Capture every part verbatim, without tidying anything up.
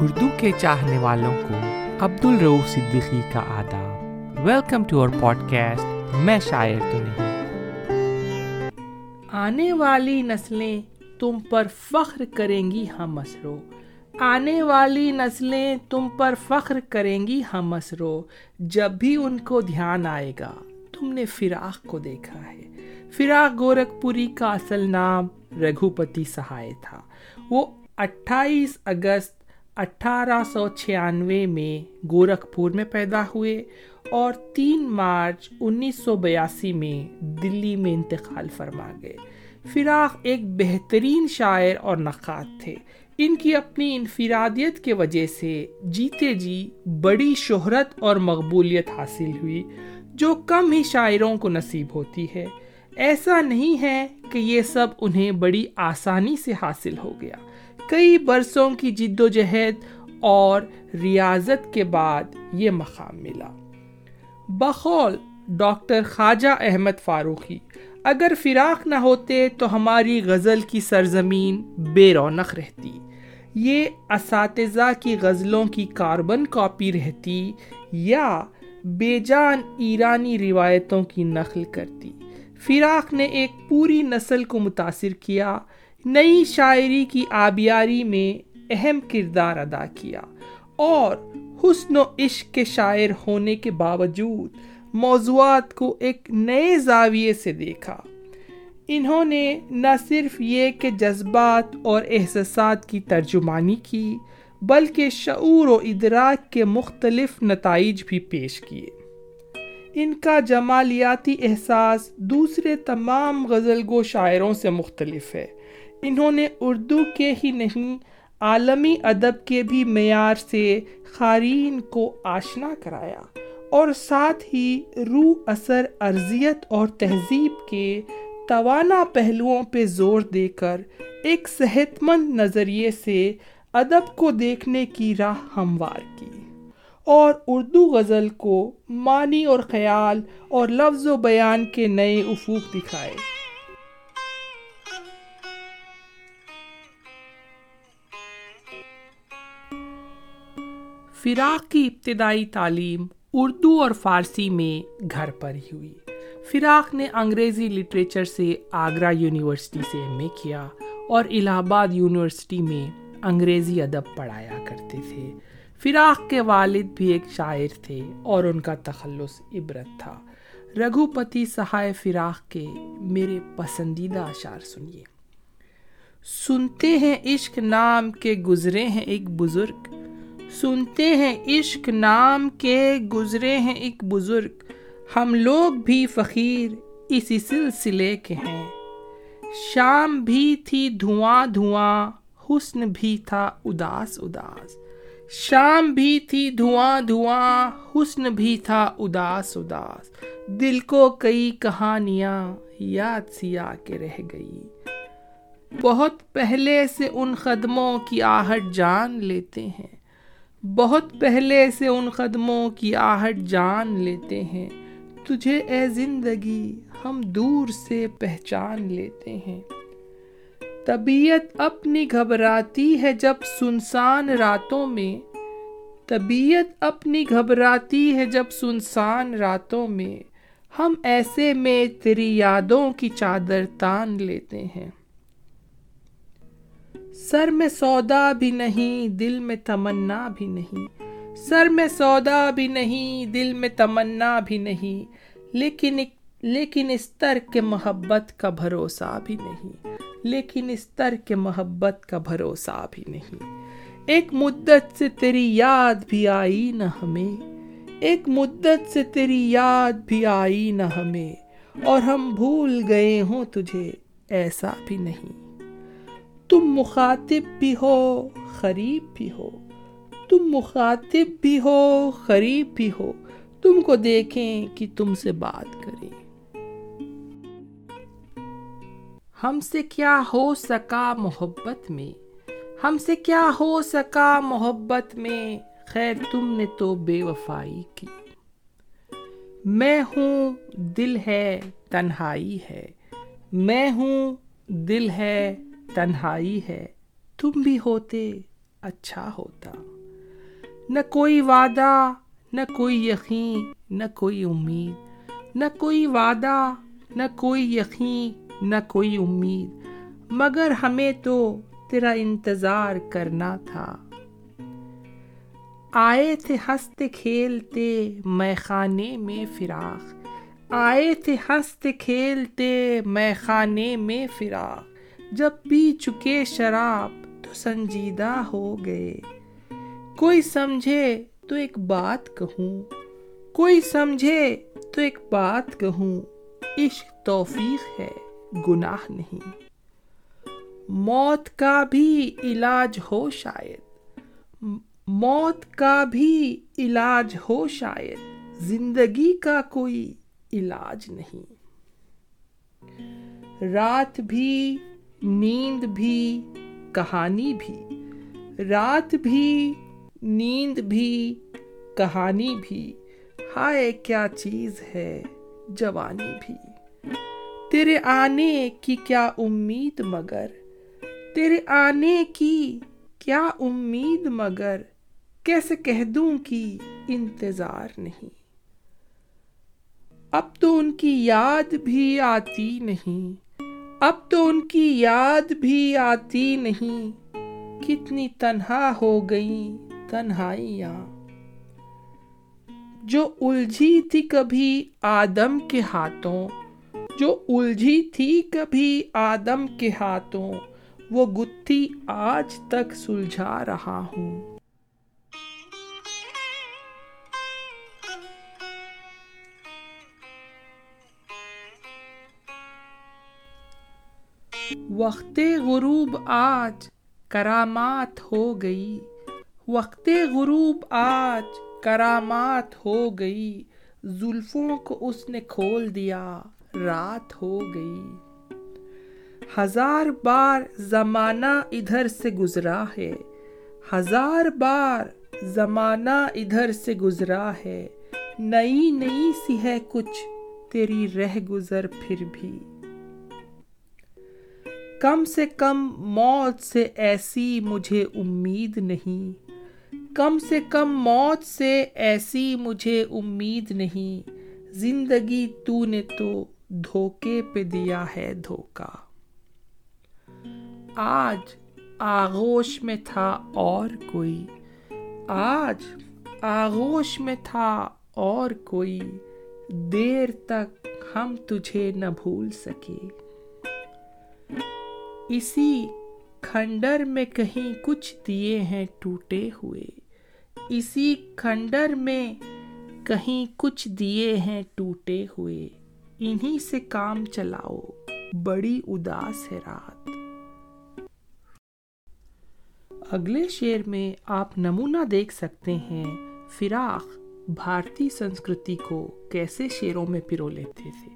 اردو کے چاہنے والوں کو عبد الرؤوف صدیقی کا آداب۔ Welcome to our podcast میں شاعر تو نہیں۔ آنے والی نسلیں تم پر فخر کریں گی ہم اسرو، آنے والی نسلیں تم پر فخر کریں گی ہم اسرو، جب بھی ان کو دھیان آئے گا تم نے فراق کو دیکھا ہے۔ فراق گورکھپوری کا اصل نام رگھوپتی سہائے تھا۔ وہ اٹھائیس اگست اٹھارہ سو چھیانوے میں گورکھپور میں پیدا ہوئے اور تین مارچ انیس سو بیاسی میں دلی میں انتقال فرما گئے۔ فراق ایک بہترین شاعر اور نقاد تھے۔ ان کی اپنی انفرادیت کے وجہ سے جیتے جی بڑی شہرت اور مقبولیت حاصل ہوئی، جو کم ہی شاعروں کو نصیب ہوتی ہے۔ ایسا نہیں ہے کہ یہ سب انہیں بڑی آسانی سے حاصل ہو گیا۔ کئی برسوں کی جد و جہد اور ریاضت کے بعد یہ مقام ملا۔ بخول ڈاکٹر خواجہ احمد فاروقی، اگر فراق نہ ہوتے تو ہماری غزل کی سرزمین بے رونق رہتی، یہ اساتذہ کی غزلوں کی کاربن کاپی رہتی یا بے جان ایرانی روایتوں کی نقل کرتی۔ فراق نے ایک پوری نسل کو متاثر کیا، نئی شاعری کی آبیاری میں اہم کردار ادا کیا اور حسن و عشق کے شاعر ہونے کے باوجود موضوعات کو ایک نئے زاویے سے دیکھا۔ انہوں نے نہ صرف یہ کہ جذبات اور احساسات کی ترجمانی کی، بلکہ شعور و ادراک کے مختلف نتائج بھی پیش کیے۔ ان کا جمالیاتی احساس دوسرے تمام غزل گو شاعروں سے مختلف ہے۔ انہوں نے اردو کے ہی نہیں، عالمی ادب کے بھی معیار سے قارئین کو آشنا کرایا اور ساتھ ہی روح اثر، ارضیت اور تہذیب کے توانا پہلوؤں پہ زور دے کر ایک صحت مند نظریے سے ادب کو دیکھنے کی راہ ہموار کی اور اردو غزل کو معنی اور خیال اور لفظ و بیان کے نئے افق دکھائے۔ فراق کی ابتدائی تعلیم اردو اور فارسی میں گھر پر ہی ہوئی۔ فراق نے انگریزی لٹریچر سے آگرہ یونیورسٹی سے ایم اے کیا اور الہ آباد یونیورسٹی میں انگریزی ادب پڑھایا کرتے تھے۔ فراق کے والد بھی ایک شاعر تھے اور ان کا تخلص عبرت تھا۔ رگھوپتی سہائے فراق کے میرے پسندیدہ اشعار سنیے۔ سنتے ہیں عشق نام کے گزرے ہیں ایک بزرگ، سنتے ہیں عشق نام کے گزرے ہیں ایک بزرگ، ہم لوگ بھی فقیر اسی سلسلے کے ہیں، شام بھی تھی دھواں دھواں، حسن بھی تھا اداس اداس، شام بھی تھی دھواں دھواں، حسن بھی تھا اداس اداس، دل کو کئی کہانیاں یاد سی آ کے رہ گئی، بہت پہلے سے ان قدموں کی آہٹ جان لیتے ہیں، بہت پہلے سے ان قدموں کی آہٹ جان لیتے ہیں، تجھے اے زندگی ہم دور سے پہچان لیتے ہیں، طبیعت اپنی گھبراتی ہے جب سنسان راتوں میں، طبیعت اپنی گھبراتی ہے جب سنسان راتوں میں، ہم ایسے میں تیری یادوں کی چادر تان لیتے ہیں، سر میں سودا بھی نہیں دل میں تمنا بھی نہیں، سر میں سودا بھی نہیں دل میں تمنا بھی نہیں، لیکن لیکن اس ترک کے محبت کا بھروسہ بھی نہیں، لیکن اس ترک کے محبت کا بھروسہ بھی نہیں، ایک مدت سے تیری یاد بھی آئی نہ ہمیں، ایک مدت سے تیری یاد بھی آئی نہ ہمیں، اور ہم بھول گئے ہوں تجھے ایسا بھی نہیں، تم مخاطب بھی ہو قریب بھی ہو، تم مخاطب بھی ہو قریب بھی ہو، تم کو دیکھیں کہ تم سے بات کریں، ہم سے کیا ہو سکا محبت میں، ہم سے کیا ہو سکا محبت میں، خیر تم نے تو بے وفائی کی، میں ہوں دل ہے تنہائی ہے، میں ہوں دل ہے تنہائی ہے، تم بھی ہوتے اچھا ہوتا. نہ کوئی وعدہ نہ کوئی یقین نہ کوئی امید، نہ کوئی وعدہ نہ کوئی یقین نہ کوئی امید، مگر ہمیں تو تیرا انتظار کرنا تھا. آئے تھے ہنستے کھیلتے میں خانے میں فراق، آئے تھے ہنستے کھیلتے میں خانے میں فراق، جب پی چکے شراب تو سنجیدہ ہو گئے. کوئی سمجھے تو ایک بات کہوں، کوئی سمجھے تو ایک بات کہوں، عشق توفیق ہے گناہ نہیں. موت کا بھی علاج ہو شاید، موت کا بھی علاج ہو شاید، زندگی کا کوئی علاج نہیں. رات بھی نیند بھی کہانی بھی، رات بھی نیند بھی کہانی بھی، ہائے کیا چیز ہے جوانی بھی. تیرے آنے کی کیا امید مگر، تیرے آنے کی کیا امید مگر، کیسے کہہ دوں کہ انتظار نہیں. اب تو ان کی یاد بھی آتی نہیں، اب تو ان کی یاد بھی آتی نہیں، کتنی تنہا ہو گئیں تنہائیاں. جو الجھی تھی کبھی آدم کے ہاتھوں، جو الجھی تھی کبھی آدم کے ہاتھوں، وہ گتھی آج تک سلجھا رہا ہوں. وقت غروب آج کرامات ہو گئی، وقت غروب آج کرامات ہو گئی، زلفوں کو اس نے کھول دیا رات ہو گئی. ہزار بار زمانہ ادھر سے گزرا ہے، ہزار بار زمانہ ادھر سے گزرا ہے، نئی نئی سی ہے کچھ تیری رہ گزر پھر بھی. کم سے کم موت سے ایسی مجھے امید نہیں، کم سے کم موت سے ایسی مجھے امید نہیں، زندگی تو نے تو دھوکے پہ دیا ہے دھوکا. آج آغوش میں تھا اور کوئی، آج آغوش میں تھا اور کوئی، دیر تک ہم تجھے نہ بھول سکے. اسی کھنڈر میں کہیں کچھ دیے ہیں ٹوٹے ہوئے، اسی کھنڈر میں کہیں کچھ دیے ہیں ٹوٹے ہوئے، انہی سے کام چلاؤ بڑی اداس ہے رات. اگلے شعر میں آپ نمونہ دیکھ سکتے ہیں فراق بھارتی سنسکرتی کو کیسے شعروں میں پرو لیتے تھے.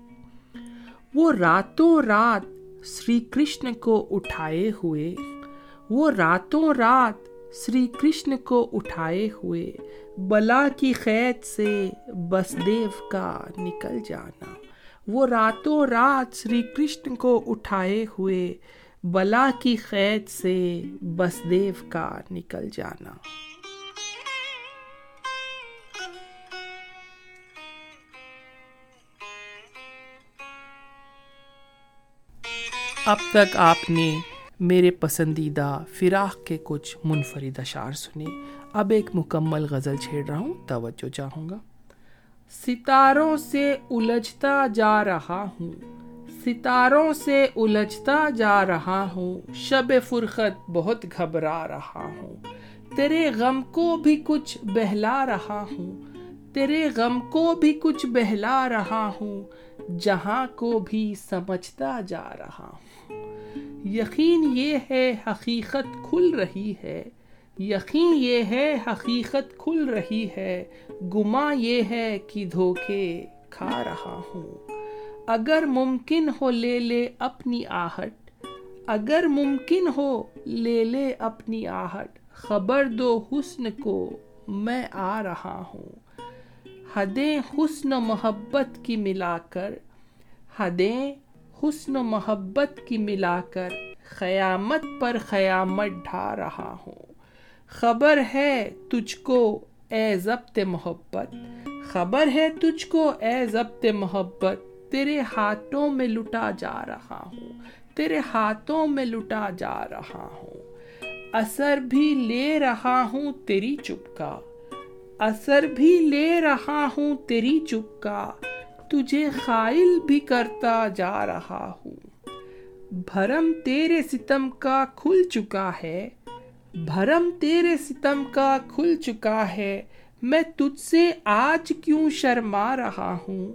وہ راتوں رات شری کرشن کو اٹھائے ہوئے، وہ راتوں رات شری کرشن کو اٹھائے ہوئے، بلا کی قید سے بس دیو کا نکل جانا. وہ راتوں رات شری کرشن کو اٹھائے ہوئے، بلا کی قید سے بس دیو کا نکل جانا. اب تک آپ نے میرے پسندیدہ فراق کے کچھ منفرد اشعار سنے. اب ایک مکمل غزل چھیڑ رہا ہوں، توجہ چاہوں گا. ستاروں سے الجھتا جا رہا ہوں، ستاروں سے الجھتا جا رہا ہوں، شب فرقت بہت گھبرا رہا ہوں، تیرے غم کو بھی کچھ بہلا رہا ہوں، تیرے غم کو بھی کچھ بہلا رہا ہوں، جہاں کو بھی سمجھتا جا رہا ہوں. یقین یہ ہے حقیقت کھل رہی ہے، یقین یہ ہے حقیقت کھل رہی ہے، گماں یہ ہے کہ دھوکے کھا رہا ہوں. اگر ممکن ہو لے لے اپنی آہٹ، اگر ممکن ہو لے لے اپنی آہٹ، خبر دو حسن کو میں آ رہا ہوں. حدیں حسن و محبت کی ملا کر، حدیں حسن و محبت کی ملا کر، قیامت پر قیامت ڈھا رہا ہوں. خبر ہے تجھ کو اے ضبط محبت، خبر ہے تجھ کو اے ضبط محبت، تیرے ہاتھوں میں لٹا جا رہا ہوں، تیرے ہاتھوں میں لٹا جا رہا ہوں، اثر بھی لے رہا ہوں تیری چپ کا، اثر بھی لے رہا ہوں تیری چپ کا، تجھے خائل بھی کرتا جا رہا ہوں، بھرم تیرے ستم کا کھل چکا ہے، بھرم تیرے ستم کا کھل چکا ہے، میں تجھ سے آج کیوں شرما رہا ہوں،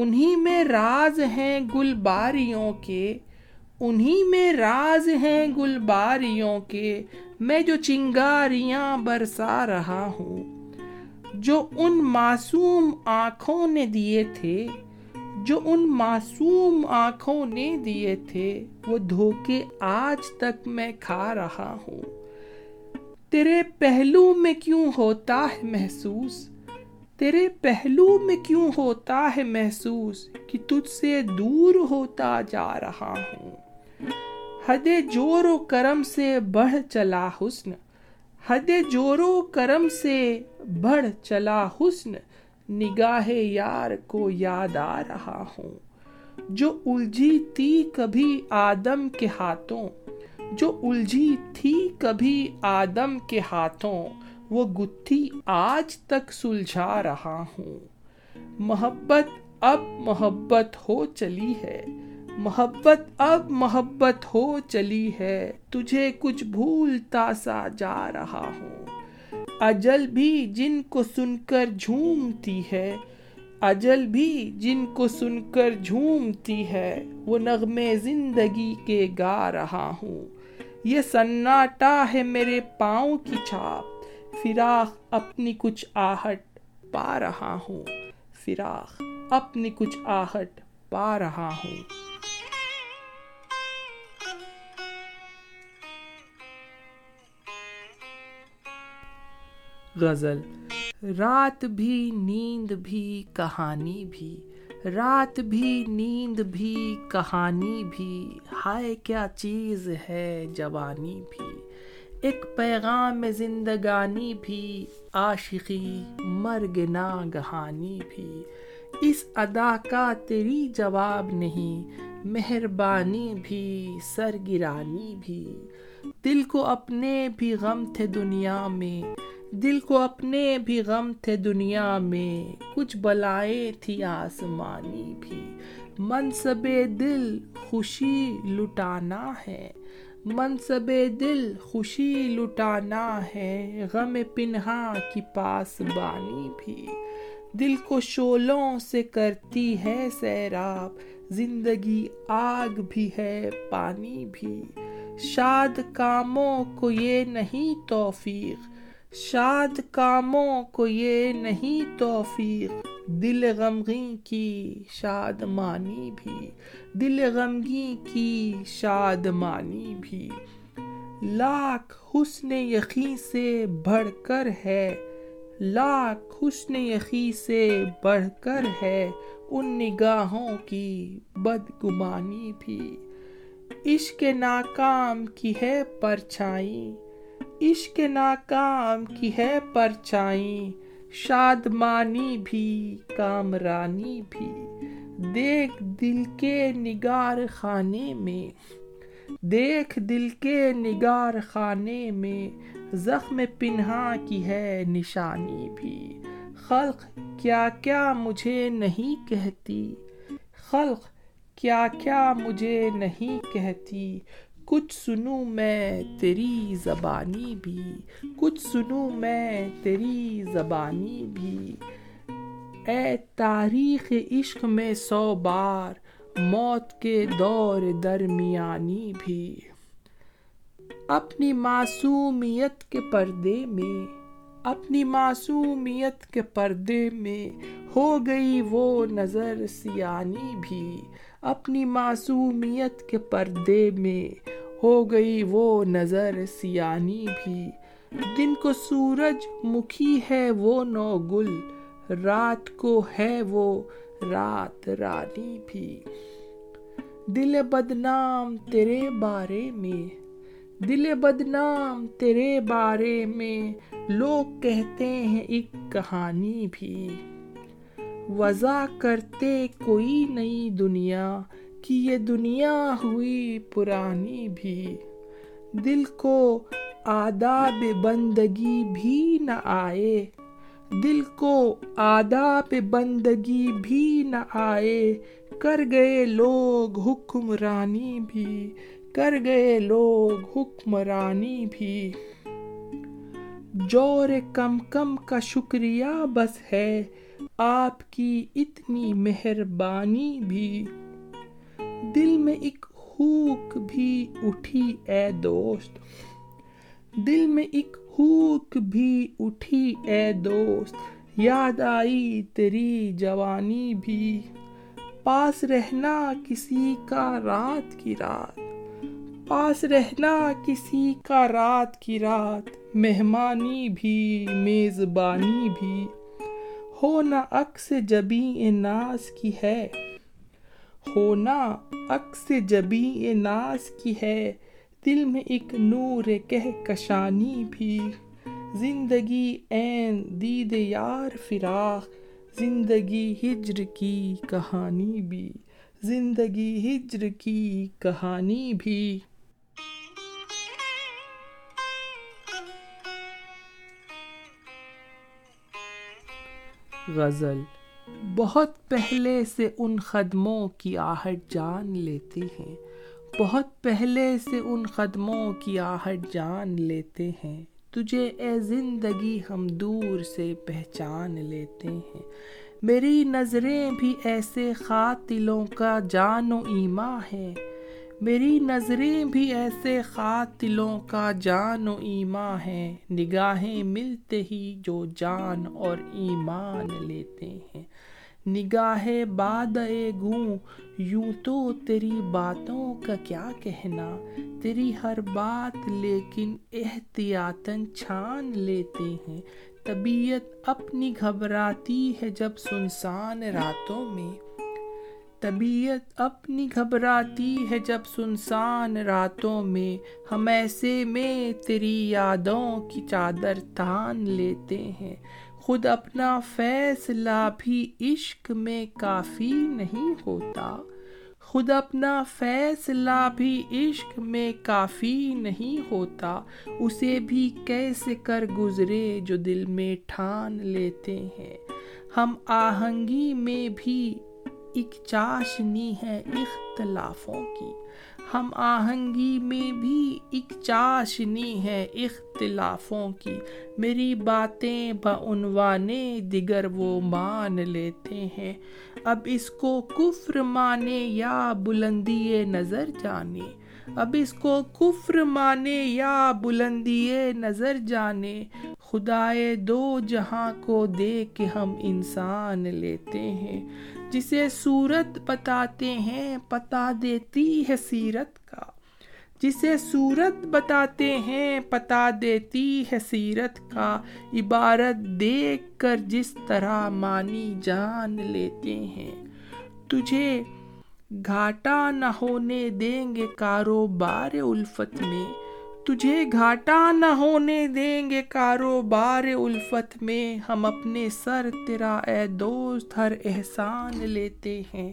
انہی میں راز ہیں گل باریوں کے، انہی میں راز ہیں گل باریوں کے، میں جو چنگاریاں برسا رہا ہوں، جو ان معصوم آنکھوں نے دیے تھے، جو ان معصوم آنکھوں نے دیے تھے، وہ دھوکے آج تک میں کھا رہا ہوں، تیرے پہلو میں کیوں ہوتا ہے محسوس، تیرے پہلو میں کیوں ہوتا ہے محسوس، کہ تجھ سے دور ہوتا جا رہا ہوں، حد جور و کرم سے بڑھ چلا حسن، حد جور و کرم سے بڑھ چلا حسن، نگاہ یار کو یاد آ رہا ہوں، جو الجھی تھی کبھی آدم کے ہاتھوں، جو الجھی تھی کبھی آدم کے ہاتھوں، وہ گتھی آج تک سلجھا رہا ہوں، محبت اب محبت ہو چلی ہے، محبت اب محبت ہو چلی ہے، تجھے کچھ بھولتا سا جا رہا ہوں، اجل بھی جن کو سن کر جھومتی ہے، اجل بھی جن کو سن کر جھومتی ہے، وہ نغمے زندگی کے گا رہا ہوں، یہ سناٹا ہے میرے پاؤں کی چھاپ، فراق اپنی کچھ آہٹ پا رہا ہوں، فراق اپنی کچھ آہٹ پا رہا ہوں۔ غزل۔ رات بھی نیند بھی کہانی بھی، رات بھی نیند بھی کہانی بھی، ہائے کیا چیز ہے جوانی بھی، ایک پیغام زندگانی بھی، عاشقی مرگ ناگہانی بھی، اس ادا کا تیری جواب نہیں، مہربانی بھی سرگرانی بھی، دل کو اپنے بھی غم تھے دنیا میں، دل کو اپنے بھی غم تھے دنیا میں، کچھ بلائیں تھی آسمانی بھی، منصب دل خوشی لٹانا ہے، منصب دل خوشی لٹانا ہے، غم پنہاں کی پاسبانی بھی، دل کو شعلوں سے کرتی ہے سیراب، زندگی آگ بھی ہے پانی بھی، شاد کاموں کو یہ نہیں توفیق، شاد کاموں کو یہ نہیں توفیق، دل غمگی کی شادمانی بھی، دل غمگی کی شادمانی بھی، لاکھ حسن یقین سے بڑھ کر ہے، لاکھ حسن یقین سے بڑھ کر ہے، ان نگاہوں کی بدگمانی بھی، عشق ناکام کی ہے پرچھائی، عشق ناکام کی ہے پرچھائی، شادمانی بھی کامرانی بھی، دیکھ دل کے نگار خانے میں، دیکھ دل کے نگار خانے میں، زخم پنہاں کی ہے نشانی بھی، خلق کیا کیا مجھے نہیں کہتی، خلق کیا کیا مجھے نہیں کہتی، کچھ سنوں میں تیری زبانی بھی، کچھ سنوں میں تیری زبانی بھی، اے تاریخ عشق میں سو بار، موت کے دور درمیانی بھی، اپنی معصومیت کے پردے میں، اپنی معصومیت کے پردے میں، ہو گئی وہ نظر سیانی بھی، اپنی معصومیت کے پردے میں ہو گئی وہ نظر سیانی بھی، دن کو سورج مکھی ہے وہ نو گل، رات کو ہے وہ رات رانی بھی، دل بدنام تیرے بارے میں، دل بدنام تیرے بارے میں لوگ کہتے ہیں ایک کہانی بھی، وضع کرتے کوئی نئی دنیا کہ یہ دنیا ہوئی پرانی بھی، دل کو آداب بندگی بھی نہ آئے، دل کو آداب بندگی بھی نہ آئے، کر گئے لوگ حکمرانی بھی، کر گئے لوگ حکمرانی بھی، جور کم کم کا شکریہ بس ہے آپ کی اتنی مہربانی بھی، دل میں ایک ہوک بھی اٹھی اے دوست، دل میں ایک ہوک بھی اٹھی اے دوست، یاد آئی تیری جوانی بھی، پاس رہنا کسی کا رات کی رات، پاس رہنا کسی کا رات کی رات، مہمانی بھی میزبانی بھی، ہونا عکس جبیں ناز کی ہے، ہونا عکس جبیں ناز کی ہے، دل میں ایک نور کہکشانی بھی، زندگی عین دید یار فراق، زندگی ہجر کی کہانی بھی، زندگی ہجر کی کہانی بھی۔ غزل بہت پہلے سے ان قدموں کی آہٹ جان لیتے ہیں، بہت پہلے سے ان قدموں کی آہٹ جان لیتے ہیں، تجھے اے زندگی ہم دور سے پہچان لیتے ہیں، میری نظریں بھی ایسے قاتلوں کا جان و ایماں ہیں، میری نظریں بھی ایسے قاتلوں کا جان و ایماں ہیں، نگاہیں ملتے ہی جو جان اور ایمان لیتے ہیں، نگاہیں بادئے گوں یوں تو تیری باتوں کا کیا کہنا، تیری ہر بات لیکن احتیاطاً چھان لیتے ہیں، طبیعت اپنی گھبراتی ہے جب سنسان راتوں میں، طبیعت اپنی گھبراتی ہے جب سنسان راتوں میں، ہم ایسے میں تیری یادوں کی چادر تان لیتے ہیں، خود اپنا فیصلہ بھی عشق میں کافی نہیں ہوتا، خود اپنا فیصلہ بھی عشق میں کافی نہیں ہوتا، اسے بھی کیسے کر گزرے جو دل میں ٹھان لیتے ہیں، ہم آہنگی میں بھی ایک چاشنی ہے اختلافوں کی، ہم آہنگی میں بھی ایک چاشنی ہے اختلافوں کی، میری باتیں بعنوانے دیگر وہ مان لیتے ہیں، اب اس کو کفر مانے یا بلندی نظر جانے، اب اس کو کفر مانے یا بلندی نظر جانے، خدائے دو جہاں کو دے کے ہم انسان لیتے ہیں، جسے صورت بتاتے ہیں پتا دیتی ہے سیرت کا، جسے صورت بتاتے ہیں پتا دیتی ہے سیرت کا، عبارت دیکھ کر جس طرح مانی جان لیتے ہیں، تجھے گھاٹا نہ ہونے دیں گے کاروبار الفت میں، تجھے گھاٹا نہ ہونے دیں گے کاروبار الفت میں، ہم اپنے سر تیرا اے دوست ہر احسان لیتے ہیں،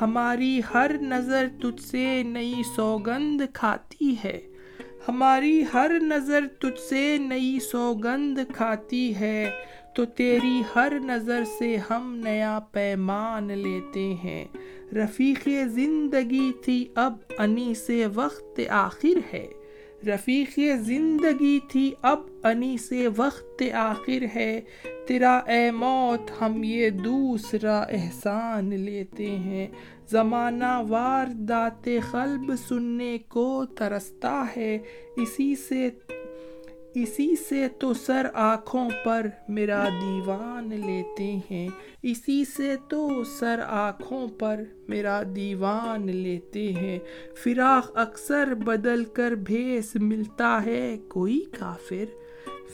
ہماری ہر نظر تجھ سے نئی سوگند کھاتی ہے، ہماری ہر نظر تجھ سے نئی سوگند کھاتی ہے، تو تیری ہر نظر سے ہم نیا پیمان لیتے ہیں، رفیق زندگی تھی اب انیس وقت آخر ہے، رفیق زندگی تھی اب انیس وقت آخر ہے، تیرا اے موت ہم یہ دوسرا احسان لیتے ہیں، زمانہ واردات قلب سننے کو ترستا ہے، اسی سے اسی سے تو سر آنکھوں پر میرا دیوان لیتے ہیں، اسی سے تو سر آنکھوں پر میرا دیوان لیتے ہیں، فراق اکثر بدل کر بھیس ملتا ہے کوئی کافر،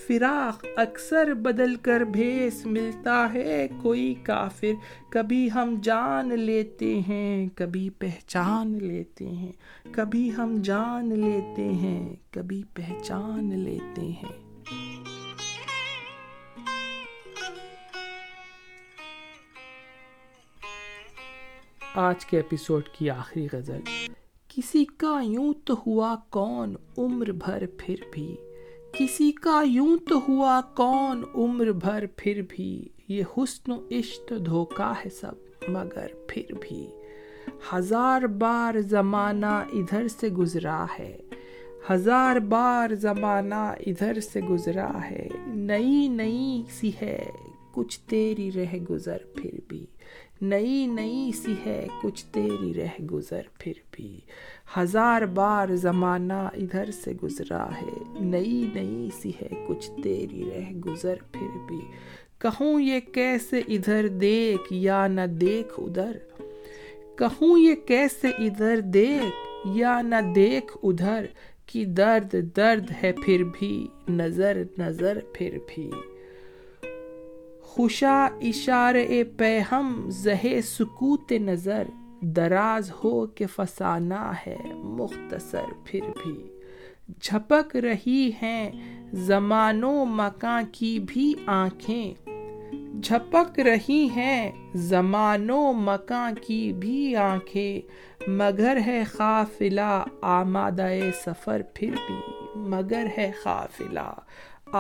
فراق اکثر بدل کر بھیس ملتا ہے کوئی کافر، کبھی ہم جان لیتے ہیں کبھی پہچان لیتے ہیں، کبھی ہم جان لیتے ہیں کبھی پہچان لیتے ہیں۔ آج کے ایپیسوڈ کی آخری غزل، کسی کا یوں تو ہوا کون عمر بھر پھر بھی، کسی کا یوں تو ہوا کون عمر بھر پھر بھی، یہ حسن و عشق دھوکا ہے سب مگر پھر بھی، ہزار بار زمانہ ادھر سے گزرا ہے، ہزار بار زمانہ ادھر سے گزرا ہے، نئی نئی سی ہے کچھ تیری رہ گزر پھر بھی، نئی نئی سی ہے کچھ تیری رہ گزر پھر بھی، ہزار بار زمانہ ادھر سے گزرا ہے، نئی نئی سی ہے کچھ تیری رہ گزر پھر بھی، کہوں یہ کیسے ادھر دیکھ یا نہ دیکھ ادھر، کہوں یہ کیسے ادھر دیکھ یا نہ دیکھ ادھر، کہ درد درد ہے پھر بھی نظر نظر پھر بھی، خوشا اشارے پہ ہم زہے سکوت نظر، دراز ہو کہ فسانہ ہے مختصر پھر بھی، جھپک رہی ہیں زمانوں مکاں کی بھی آنکھیں، جھپک رہی ہیں زمانوں مکاں کی بھی آنکھیں، مگر ہے قافلہ آمادہ سفر پھر بھی، مگر ہے قافلہ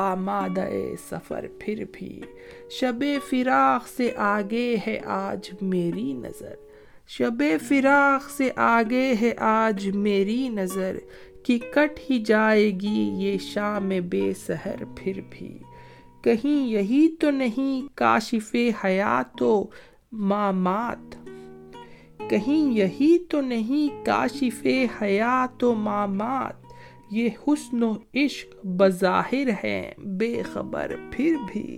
آمادہ سفر پھر بھی، شب فراق سے آگے ہے آج میری نظر، شب فراق سے آگے ہے آج میری نظر، کہ کٹ ہی جائے گی یہ شام بے سحر پھر بھی، کہیں یہی تو نہیں کاشف حیات و مامات، کہیں یہی تو نہیں کاشف حیات و مامات، یہ حسن و عشق بظاہر ہیں بے خبر پھر بھی،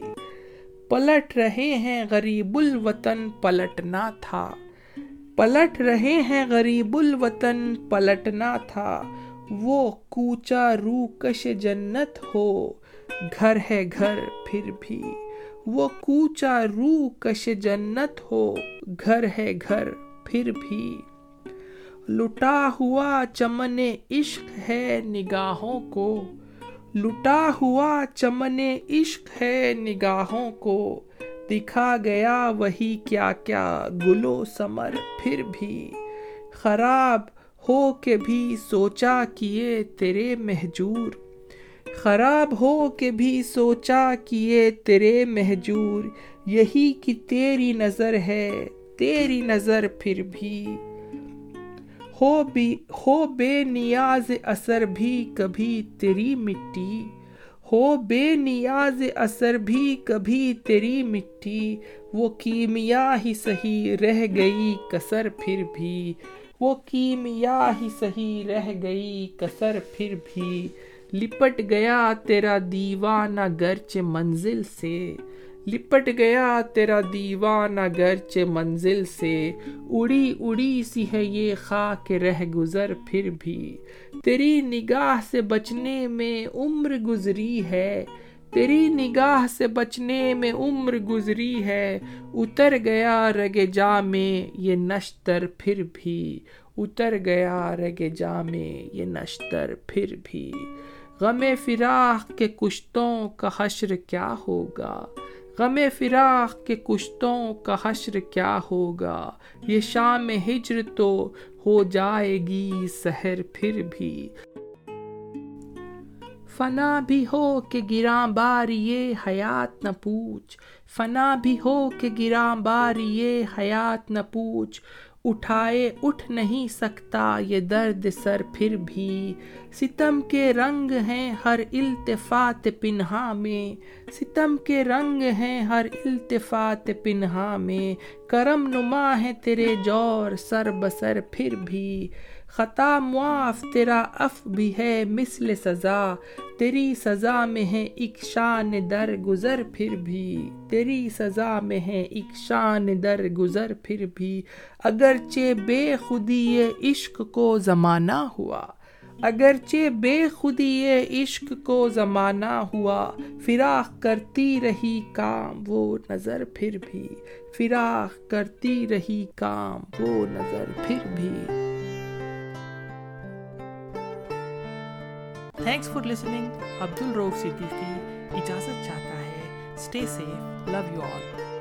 پلٹ رہے ہیں غریب الوطن پلٹنا تھا، پلٹ رہے ہیں غریب الوطن پلٹنا تھا، وہ کوچہ روکش جنت ہو گھر ہے گھر پھر بھی، وہ کوچہ روکش جنت ہو گھر ہے گھر پھر بھی، لٹا ہوا چمن عشق ہے نگاہوں کو، لٹا ہوا چمن عشق ہے نگاہوں کو، دکھا گیا وہی کیا کیا گلو سمر پھر بھی، خراب ہو کے بھی سوچا کیے تیرے مہجور، خراب ہو کے بھی سوچا کیے تیرے مہجور، یہی کہ تیری نظر ہے تیری نظر پھر بھی، ہو بھی ہو بے نیاز اثر بھی کبھی تیری مٹی، ہو بے نیاز اثر بھی کبھی تیری مٹی، وہ کیمیا ہی صحیح رہ گئی کسر پھر بھی، وہ کیمیا ہی صحیح رہ گئی کسر پھر بھی، لپٹ گیا تیرا دیوانہ گرچہ منزل سے، لپٹ گیا تیرا دیوانہ گرچہ منزل سے، اڑی اڑی سی ہے یہ خاک رہ گزر پھر بھی، تیری نگاہ سے بچنے میں عمر گزری ہے، تیری نگاہ سے بچنے میں عمر گزری ہے، اتر گیا رگ جامے یہ نشتر پھر بھی، اتر گیا رگ جامے یہ نشتر پھر بھی، غم فراق کے کشتوں کا حشر کیا ہوگا، غم فراق کے کشتوں کا حشر کیا ہوگا، یہ شام ہجر تو ہو جائے گی سحر پھر بھی، فنا بھی ہو کہ گراں بار یہ حیات نہ پوچھ، فنا بھی ہو کہ گراں بار یہ حیات نہ پوچھ، اٹھائے اٹھ نہیں سکتا یہ درد سر پھر بھی، ستم کے رنگ ہیں ہر التفات پنہا میں، ستم کے رنگ ہیں ہر التفات پنہا میں، کرم نما ہے تیرے جور سر بسر پھر بھی، خطا معاف تیرا عف بھی ہے مثل سزا، تیری سزا میں ہے ایک شان در گزر پھر بھی، تیری سزا میں ہے ایک شان در گزر پھر بھی، اگرچہ بے خودی یہ عشق کو زمانہ ہوا، اگرچہ بے خودی یہ عشق کو زمانہ ہوا، فراق کرتی رہی کام وہ نظر پھر بھی، فراق کرتی رہی کام وہ نظر پھر بھی۔ Thanks for listening. Abdul Rauf Siddiqi اجازت چاہتا ہے. Stay safe. Love you all.